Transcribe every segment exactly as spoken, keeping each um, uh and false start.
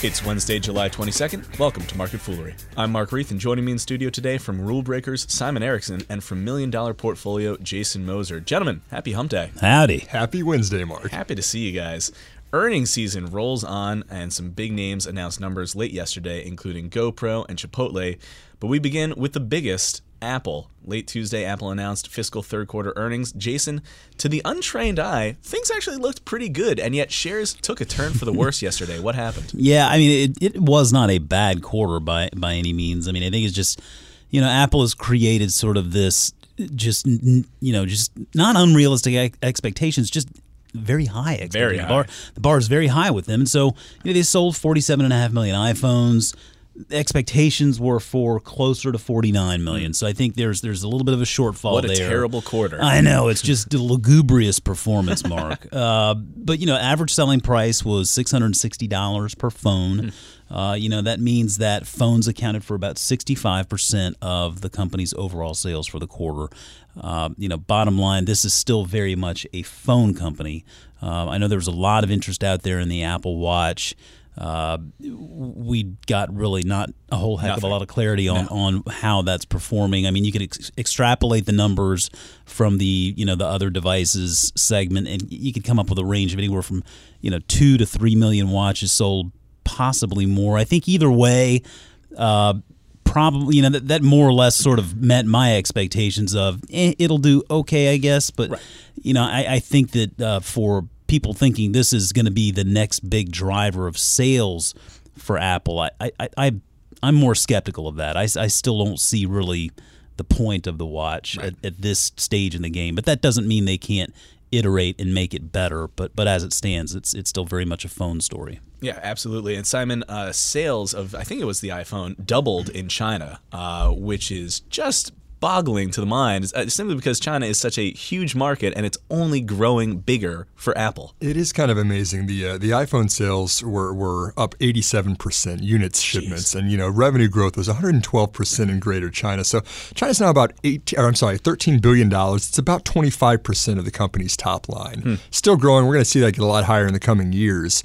It's Wednesday, July twenty-second. Welcome to Market Foolery. I'm Mark Reith, and joining me in studio today from Rule Breakers, Simon Erickson, and from Million Dollar Portfolio, Jason Moser. Gentlemen, happy hump day. Howdy. Happy Wednesday, Mark. Happy to see you guys. Earnings season rolls on, and some big names announced numbers late yesterday, including GoPro and Chipotle. But we begin with the biggest, Apple. Late Tuesday, Apple announced fiscal third quarter earnings. Jason, to the untrained eye, things actually looked pretty good, and yet shares took a turn for the worse yesterday. What happened? Yeah, I mean, it, it was not a bad quarter by by any means. I mean, I think it's just, you know, Apple has created sort of this just, you know, just not unrealistic expectations, just very high expectations. Very high. The bar, the bar is very high with them. And so, you know, they sold forty-seven point five million iPhones. Expectations were for closer to forty-nine million. So I think there's there's a little bit of a shortfall what a there. Terrible quarter. I know. It's just a lugubrious performance, Mark. uh, but, you know, average selling price was six hundred sixty dollars per phone. Uh, you know, that means that phones accounted for about sixty-five percent of the company's overall sales for the quarter. Uh, you know, bottom line, this is still very much a phone company. Uh, I know there was a lot of interest out there in the Apple Watch. Uh, we got really not a whole heck Nothing. of a lot of clarity on, no. on how that's performing. I mean, you could ex- extrapolate the numbers from the, you know, the other devices segment, and you could come up with a range of anywhere from, you know, two to three million watches sold, possibly more. I think either way, uh, probably, you know, that, that more or less sort of met my expectations of eh, it'll do okay, I guess. But, right. you know, I, I think that uh, for people thinking this is going to be the next big driver of sales for Apple, I, I, I, I'm more skeptical of that. I, I still don't see really the point of the watch right. at, at this stage in the game. But that doesn't mean they can't iterate and make it better. But but as it stands, it's it's still very much a phone story. Yeah, absolutely. And Simon, uh, sales of, I think it was the iPhone, doubled in China, uh, which is just boggling to the mind, simply because China is such a huge market and it's only growing bigger for Apple. It is kind of amazing. The uh, the iPhone sales were, were up eighty-seven percent units shipments, Jeez. and you know revenue growth was one hundred twelve percent in Greater China. So China's now about eighteen, or I'm sorry, thirteen billion dollars. It's about twenty-five percent of the company's top line. Hmm. Still growing. We're going to see that get a lot higher in the coming years.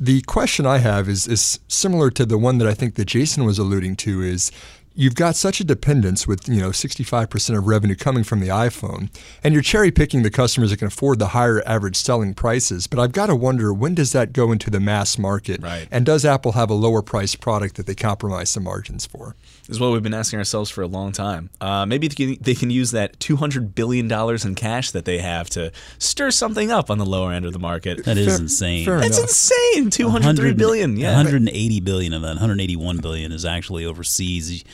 The question I have is is similar to the one that I think that Jason was alluding to is, you've got such a dependence with, you know, sixty-five percent of revenue coming from the iPhone, and you're cherry-picking the customers that can afford the higher average selling prices. But I've got to wonder, when does that go into the mass market? Right. And does Apple have a lower-priced product that they compromise the margins for? This is what we've been asking ourselves for a long time. Uh, maybe they can, they can use that two hundred billion dollars in cash that they have to stir something up on the lower end of the market. That is fair, insane. Fair That's enough. insane. two hundred three billion dollars. Yeah. one hundred eighty billion dollars of that, one hundred eighty-one billion dollars is actually overseas.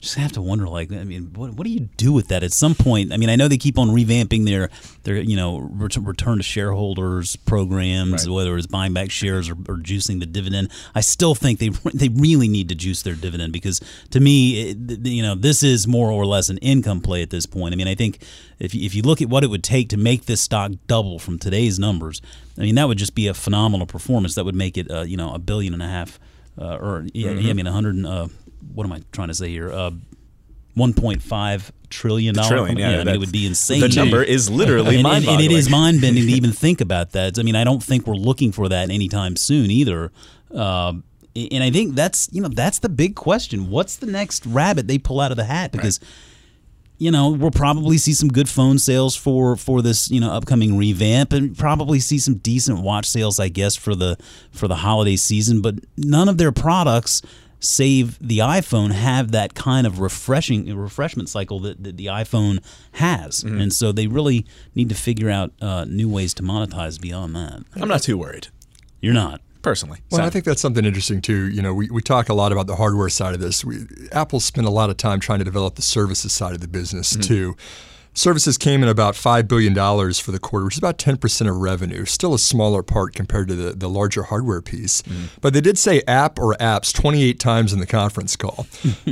Just have to wonder, like, I mean, what what do you do with that at some point? I mean, I know they keep on revamping their, their you know, return to shareholders programs, right. whether it's buying back shares or, or juicing the dividend. I still think they they really need to juice their dividend because, to me, it, you know, this is more or less an income play at this point. I mean, I think if you, if you look at what it would take to make this stock double from today's numbers, I mean, that would just be a phenomenal performance. That would make it, uh, you know, a billion and a half, uh, or mm-hmm. yeah, I mean, a hundred and. Uh, What am I trying to say here? Uh, one point five trillion dollars. Trillion, yeah. yeah I mean, that, it would be insane. The number is literally and, mind-boggling. And, and it is mind-bending to even think about that. I mean, I don't think we're looking for that anytime soon either. Uh, and I think that's, you know, that's the big question. What's the next rabbit they pull out of the hat? Because, right. you know, we'll probably see some good phone sales for, for this, you know, upcoming revamp, and probably see some decent watch sales, I guess, for the for the holiday season. But none of their products, save the iPhone, have that kind of refreshing refreshment cycle that, that the iPhone has. Mm-hmm. And so they really need to figure out uh, new ways to monetize beyond that. I'm not too worried. You're not? Personally. Well, so. I think that's something interesting, too. You know, we, we talk a lot about the hardware side of this. We, Apple spent a lot of time trying to develop the services side of the business, mm-hmm. too. Services came in about five billion dollars for the quarter, which is about ten percent of revenue, still a smaller part compared to the, the larger hardware piece. Mm. But they did say app or apps twenty-eight times in the conference call.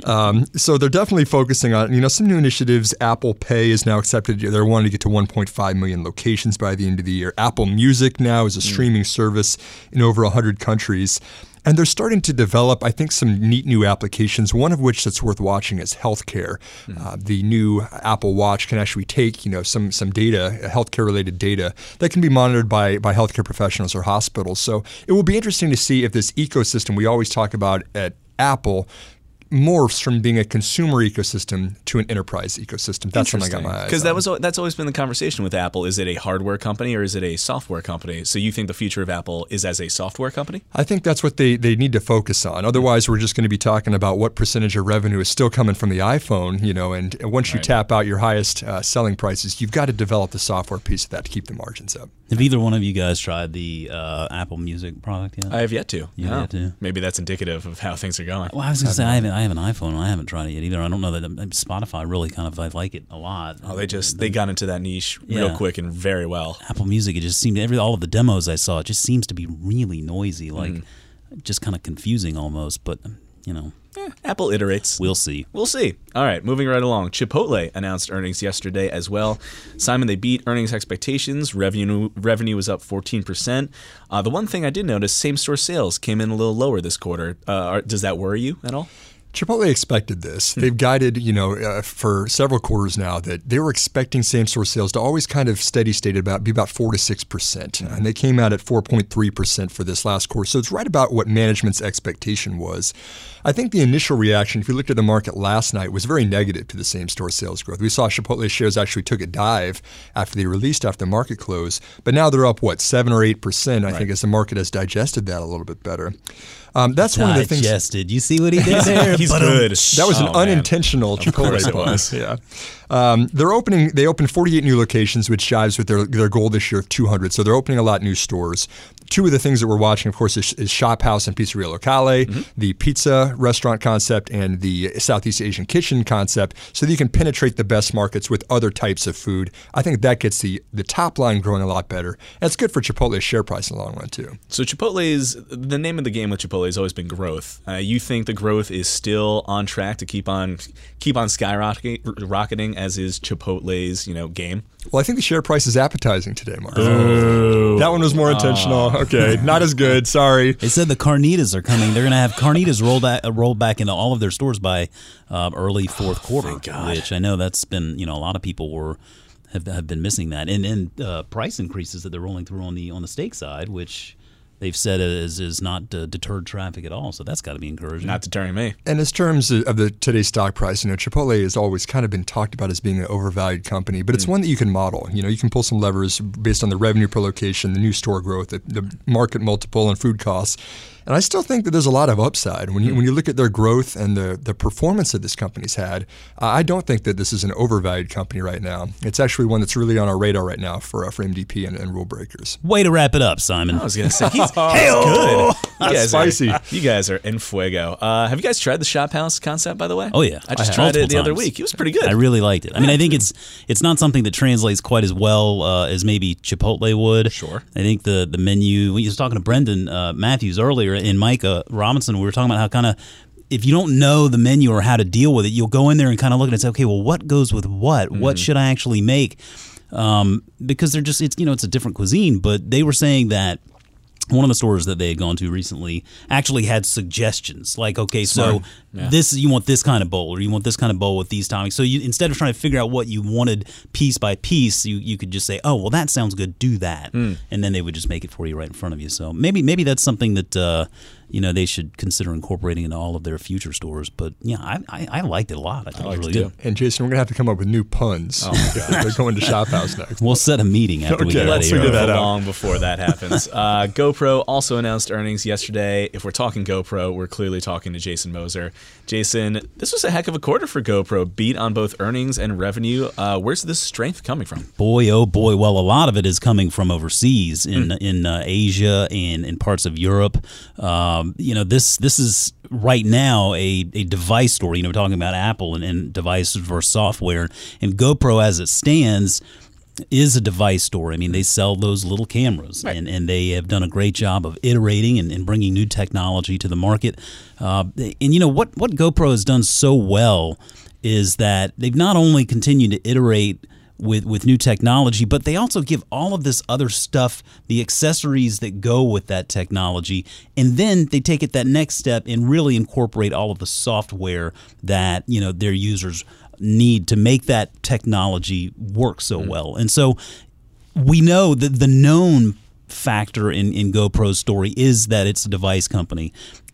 um, so they're definitely focusing on, you know, some new initiatives. Apple Pay is now accepted. They're wanting to get to one point five million locations by the end of the year. Apple Music now is a streaming mm. service in over one hundred countries. And they're starting to develop, I think, some neat new applications, one of which that's worth watching is healthcare. Mm-hmm. Uh, the new Apple Watch can actually take, you know, some some data, healthcare-related data, that can be monitored by, by healthcare professionals or hospitals. So it will be interesting to see if this ecosystem we always talk about at Apple morphs from being a consumer ecosystem to an enterprise ecosystem. That's when I got my eyes on. Because that was that's always been the conversation with Apple. Is it a hardware company or is it a software company? So you think the future of Apple is as a software company? I think that's what they, they need to focus on. Otherwise, we're just going to be talking about what percentage of revenue is still coming from the iPhone. You know, and once you right. tap out your highest uh, selling prices, you've got to develop the software piece of that to keep the margins up. Have either one of you guys tried the uh, Apple Music product yet? I have yet to. You have yet to. Maybe that's indicative of how things are going. Well, I was going to say I haven't. I have an iPhone. And I haven't tried it yet either. I don't know that Spotify really kind of I like it a lot. Oh, they just they got into that niche yeah. real quick and very well. Apple Music, it just seemed every all of the demos I saw, it just seems to be really noisy, like mm. just kind of confusing almost. But you know, yeah, Apple iterates. We'll see. We'll see. All right, moving right along. Chipotle announced earnings yesterday as well. Simon, they beat earnings expectations. Revenue revenue was up fourteen percent. Uh, the one thing I did notice, same-store sales came in a little lower this quarter. Uh, does that worry you at all? Chipotle expected this. They've guided, you know, uh, for several quarters now that they were expecting same-store sales to always kind of steady-state about be about four to six percent, and they came out at four point three percent for this last quarter. So it's right about what management's expectation was. I think the initial reaction, if you looked at the market last night, was very negative to the same-store sales growth. We saw Chipotle shares actually took a dive after they released after the market close, but now they're up what seven or eight percent. I right. think as the market has digested that a little bit better. Um, that's digested. One of the things. Digested. You see what he did there? He's but good. That was an oh, unintentional man. Chipotle. It was. Yeah. Um, they're opening. They opened forty-eight new locations, which jives with their their goal this year of two hundred. So they're opening a lot of new stores. Two of the things that we're watching, of course, is, is Shop House and Pizzeria Locale, mm-hmm. the pizza restaurant concept, and the Southeast Asian kitchen concept, so that you can penetrate the best markets with other types of food. I think that gets the the top line growing a lot better. That's good for Chipotle's share price in the long run too. So Chipotle is the name of the game with Chipotle. Has always been growth. Uh, you think the growth is still on track to keep on keep on skyrocketing as is Chipotle's, you know, game? Well, I think the share price is appetizing today, Mark. Ooh. That one was more intentional. Oh. Okay, not as good. Sorry. They said the carnitas are coming. They're going to have carnitas rolled back, rolled back into all of their stores by uh, early fourth quarter. Oh, thank God. Which I know that's been, you know, a lot of people were have, have been missing that, and and uh, price increases that they're rolling through on the on the steak side, which. They've said it is, is not uh, deterred traffic at all, so that's got to be encouraging. Not deterring me. And in terms of the today's stock price, you know, Chipotle has always kind of been talked about as being an overvalued company, but it's mm. one that you can model. You know, you can pull some levers based on the revenue per location, the new store growth, the, the market multiple, and food costs. And I still think that there's a lot of upside. When you when you look at their growth and the, the performance that this company's had, uh, I don't think that this is an overvalued company right now. It's actually one that's really on our radar right now for uh, for M D P and, and rule breakers. Way to wrap it up, Simon. I was going to say, he's oh, good. That's you guys spicy. Are, you guys are en fuego. Uh, have you guys tried the Shop House concept, by the way? Oh, yeah. I just I tried it the times. Other week. It was pretty good. I really liked it. I mean, I think it's it's not something that translates quite as well uh, as maybe Chipotle would. Sure. I think the, the menu, we were talking to Brendan uh, Matthews earlier, and Micah Robinson, we were talking about how kind of if you don't know the menu or how to deal with it, you'll go in there and kind of look at it and say, okay, well, what goes with what? Mm-hmm. What should I actually make? Um, because they're just, it's you know, it's a different cuisine. But they were saying that one of the stores that they had gone to recently actually had suggestions. Like, okay, Smart. so yeah. this you want this kind of bowl or you want this kind of bowl with these toppings. So you, instead of trying to figure out what you wanted piece by piece, you, you could just say, oh, well, that sounds good. Do that. Mm. And then they would just make it for you right in front of you. So maybe maybe that's something that uh, you know they should consider incorporating into all of their future stores. But, yeah, I I, I liked it a lot. I think I like it really did. And, Jason, we're going to have to come up with new puns. Oh, my God. They're going to Shop House next. We'll set a meeting after okay, we get out of here. Let's figure that out. Long before that happens. Uh, GoPro. GoPro also announced earnings yesterday. If we're talking GoPro, we're clearly talking to Jason Moser. Jason, this was a heck of a quarter for GoPro. Beat on both earnings and revenue. Uh, where's this strength coming from? Boy, oh boy. Well, a lot of it is coming from overseas in mm. in uh, Asia and in parts of Europe. Um, you know, this this is right now a, a device story. You know, we're talking about Apple and, and devices versus software. And GoPro, as it stands, is a device store. I mean, they sell those little cameras, right. and, and they have done a great job of iterating and, and bringing new technology to the market. Uh, and, you know, what, what GoPro has done so well is that they've not only continued to iterate with, with new technology, but they also give all of this other stuff, the accessories that go with that technology, and then they take it that next step and really incorporate all of the software that, you know, their users need to make that technology work so well. And so we know that the known factor in, in GoPro's story is that it's a device company.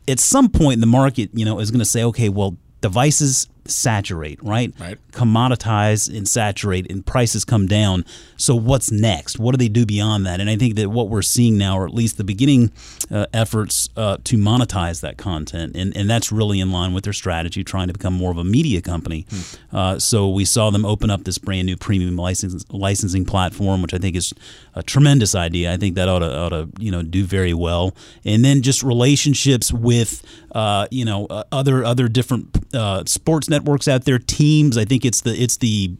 At some point, the market, you know, is going to say, okay, well, devices saturate, right? Right. Commoditize and saturate, and prices come down. So what's next? What do they do beyond that? And I think that what we're seeing now, or at least the beginning uh, efforts uh, to monetize that content, and, and that's really in line with their strategy, trying to become more of a media company. Hmm. Uh, so we saw them open up this brand new premium license, licensing platform, which I think is a tremendous idea. I think that ought to, ought to you know, do very well. And then just relationships with uh, you know uh, other other different uh, sports networks. networks out there, teams. I think it's the it's the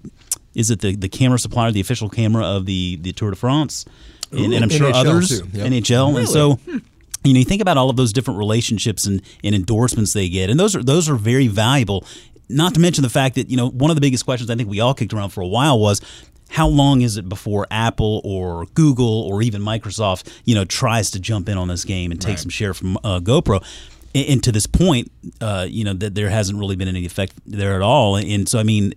is it the, the camera supplier, the official camera of the, the Tour de France, and, Ooh, and I'm sure N H L others, too. Yep. N H L, really? And so you know you think about all of those different relationships and, and endorsements they get, and those are those are very valuable. Not to mention the fact that you know one of the biggest questions I think we all kicked around for a while was, how long is it before Apple or Google or even Microsoft you know tries to jump in on this game and take right. some share from uh, GoPro? And to this point, uh, you know, that there hasn't really been any effect there at all. And so, I mean,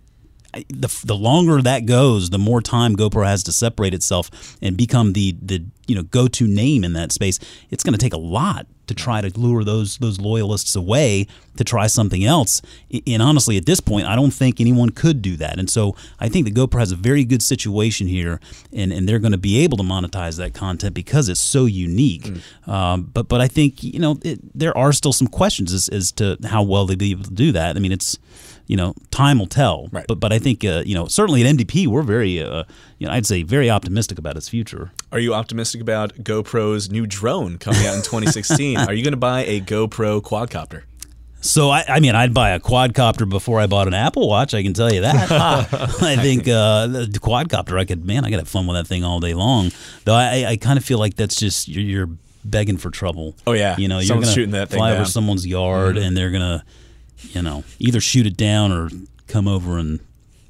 the the longer that goes, the more time GoPro has to separate itself and become the the you know go-to name in that space. It's going to take a lot to try to lure those those loyalists away to try something else. And honestly, at this point, I don't think anyone could do that. And so I think that GoPro has a very good situation here, and, and they're going to be able to monetize that content because it's so unique. Mm. Um, but but I think you know it, there are still some questions as, as to how well they'll be able to do that. I mean, it's you know time will tell. Right. But but I think uh, you know certainly at M D P we're very uh, you know I'd say very optimistic about its future. Are you optimistic about GoPro's new drone coming out in twenty sixteen? Are you going to buy a GoPro quadcopter? So, I, I mean, I'd buy a quadcopter before I bought an Apple Watch, I can tell you that. I think uh, the quadcopter, I could, man, I could have fun with that thing all day long. Though I, I kind of feel like that's just, you're, you're begging for trouble. Oh, yeah. You know, someone's you're going to fly over someone's yard mm-hmm. and they're going to, you know, either shoot it down or come over and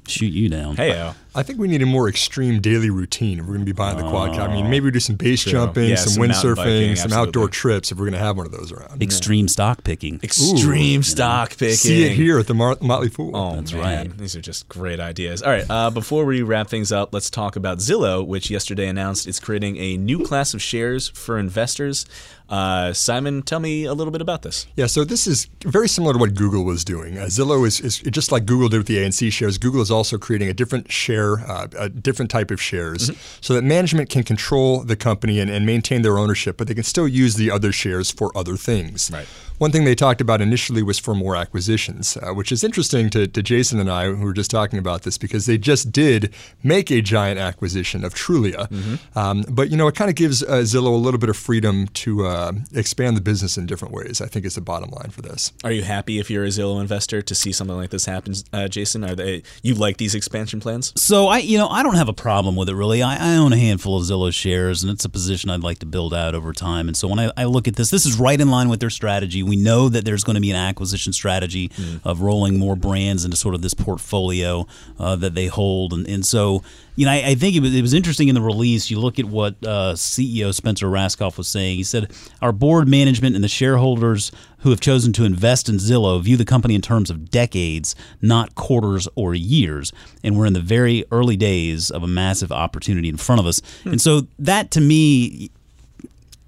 shoot you down. Hey, I think we need a more extreme daily routine if we're going to be buying the quad. I mean, maybe we do some base sure. jumping, yeah, some, some windsurfing, biking, some outdoor trips if we're going to have one of those around. Extreme yeah. stock picking. Extreme Ooh, stock you know. picking. See it here at the Mot- Motley Fool. Oh, that's man. right. These are just great ideas. All right, uh, before we wrap things up, let's talk about Zillow, which yesterday announced it's creating a new class of shares for investors. Uh, Simon, tell me a little bit about this. Yeah, so this is very similar to what Google was doing. Uh, Zillow is, is just like Google did with the A N C shares. Google is also creating a different share. Uh, a different type of shares mm-hmm. so that management can control the company and, and maintain their ownership, but they can still use the other shares for other things. Right. One thing they talked about initially was for more acquisitions, uh, which is interesting to, to Jason and I, who were just talking about this, because they just did make a giant acquisition of Trulia. Mm-hmm. Um, but, you know, it kind of gives uh, Zillow a little bit of freedom to uh, expand the business in different ways, I think is the bottom line for this. Are you happy if you're a Zillow investor to see something like this happen, uh, Jason? Are they you like these expansion plans? So I, you know, I don't have a problem with it really. I, I own a handful of Zillow shares, and it's a position I'd like to build out over time. And so when I, I look at this, this is right in line with their strategy. We know that there's going to be an acquisition strategy mm. of rolling more brands into sort of this portfolio uh, that they hold, and, and so. You know, I, I think it was, it was interesting in the release. You look at what uh, C E O Spencer Rascoff was saying. He said, "Our board, management, and the shareholders who have chosen to invest in Zillow view the company in terms of decades, not quarters or years. And we're in the very early days of a massive opportunity in front of us." Hmm. And so that, to me,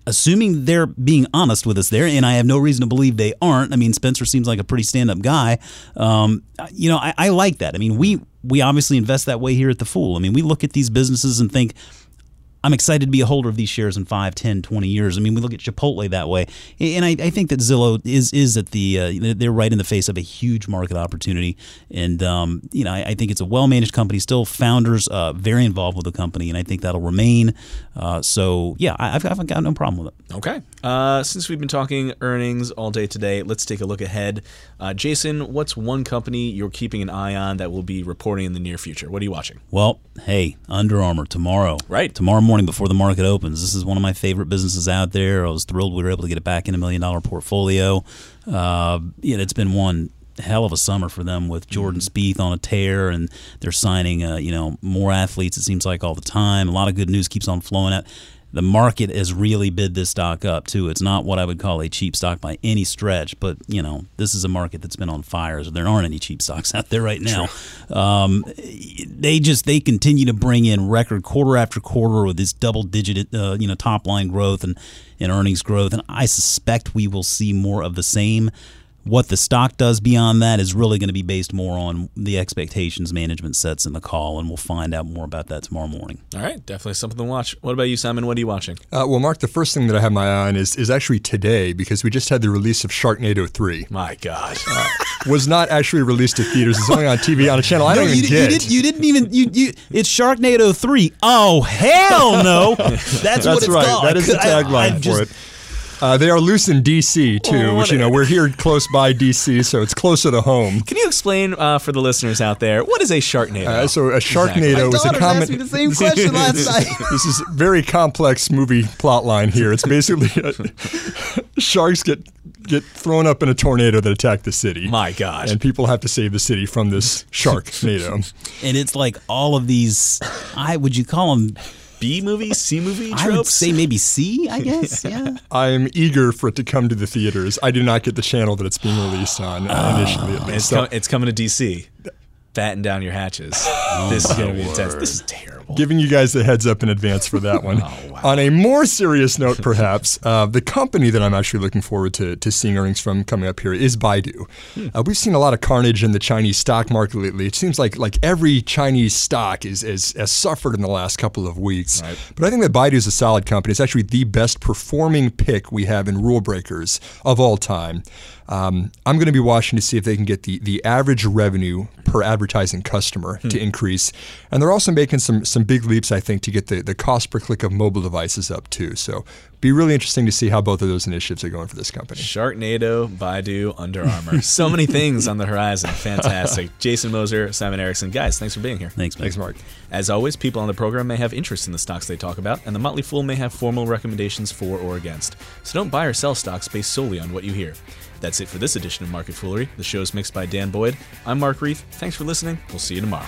assuming they're being honest with us there, and I have no reason to believe they aren't. I mean, Spencer seems like a pretty stand-up guy. Um, you know, I, I like that. I mean, we we obviously invest that way here at The Fool. I mean, we look at these businesses and think, I'm excited to be a holder of these shares in five, ten, twenty years. I mean, we look at Chipotle that way. And I, I think that Zillow is is at the uh, – they're right in the face of a huge market opportunity. And, um, you know, I, I think it's a well-managed company. Still, founders uh, very involved with the company, and I think that'll remain. Uh, so, yeah, I, I've, I've got no problem with it. Okay. Uh, since we've been talking earnings all day today, let's take a look ahead. Uh, Jason, what's one company you're keeping an eye on that will be reporting in the near future? What are you watching? Well, hey, Under Armour tomorrow. Right. Tomorrow morning. Morning before the market opens. This is one of my favorite businesses out there. I was thrilled we were able to get it back in a million dollar portfolio. Uh, yeah, it's been one hell of a summer for them with Jordan Spieth on a tear, and they're signing uh, you know more athletes, it seems like, all the time. A lot of good news keeps on flowing out. The market has really bid this stock up, too. It's not what I would call a cheap stock by any stretch, but, you know, this is a market that's been on fire, so there aren't any cheap stocks out there right now. Um, they just, they continue to bring in record quarter after quarter with this double-digit, uh, you know, top-line growth and, and earnings growth, and I suspect we will see more of the same. What the stock does beyond that is really going to be based more on the expectations management sets in the call, and we'll find out more about that tomorrow morning. All right, definitely something to watch. What about you, Simon? What are you watching? Uh, well, Mark, the first thing that I have my eye on is is actually today, because we just had the release of Sharknado three. My God. Uh, was not actually released to theaters. It's only on T V on a channel I no, don't even you, get. You, did, you didn't even, you, you, it's Sharknado three. Oh, hell no. That's, That's what it's right. called. That is the tagline for just, it. Uh, they are loose in D C too, well, which, you know, we're here close by D C, so it's closer to home. Can you explain uh, for the listeners out there, what is a Sharknado? Uh, so a Sharknado exactly. is a common... My daughter asked me the same question last night. This is a very complex movie plot line here. It's basically a, sharks get... get thrown up in a tornado that attacked the city. My God. And people have to save the city from this sharknado. And it's like all of these, I would you call them B-movie, C-movie tropes? I would say maybe C, I guess, yeah. I am eager for it to come to the theaters. I do not get the channel that it's being released on uh, initially. At least. It's, com- it's coming to D C. Batten down your hatches. Oh, this is going to be intense. This is terrible. Giving you guys the heads up in advance for that one. Oh, wow. On a more serious note, perhaps, uh, the company that I'm actually looking forward to, to seeing earnings from coming up here is Baidu. Hmm. Uh, we've seen a lot of carnage in the Chinese stock market lately. It seems like like every Chinese stock is, is has suffered in the last couple of weeks. Right. But I think that Baidu is a solid company. It's actually the best performing pick we have in rule breakers of all time. Um, I'm going to be watching to see if they can get the, the average revenue per advertising customer hmm. to increase. And they're also making some some big leaps, I think, to get the, the cost per click of mobile devices up too. So be really interesting to see how both of those initiatives are going for this company. Sharknado, Baidu, Under Armour. So many things on the horizon. Fantastic. Jason Moser, Simon Erickson. Guys, thanks for being here. Thanks, man. Thanks, Mark. As always, people on the program may have interest in the stocks they talk about, and the Motley Fool may have formal recommendations for or against. So don't buy or sell stocks based solely on what you hear. That's it for this edition of Market Foolery. The show is mixed by Dan Boyd. I'm Mark Reith. Thanks for listening. We'll see you tomorrow.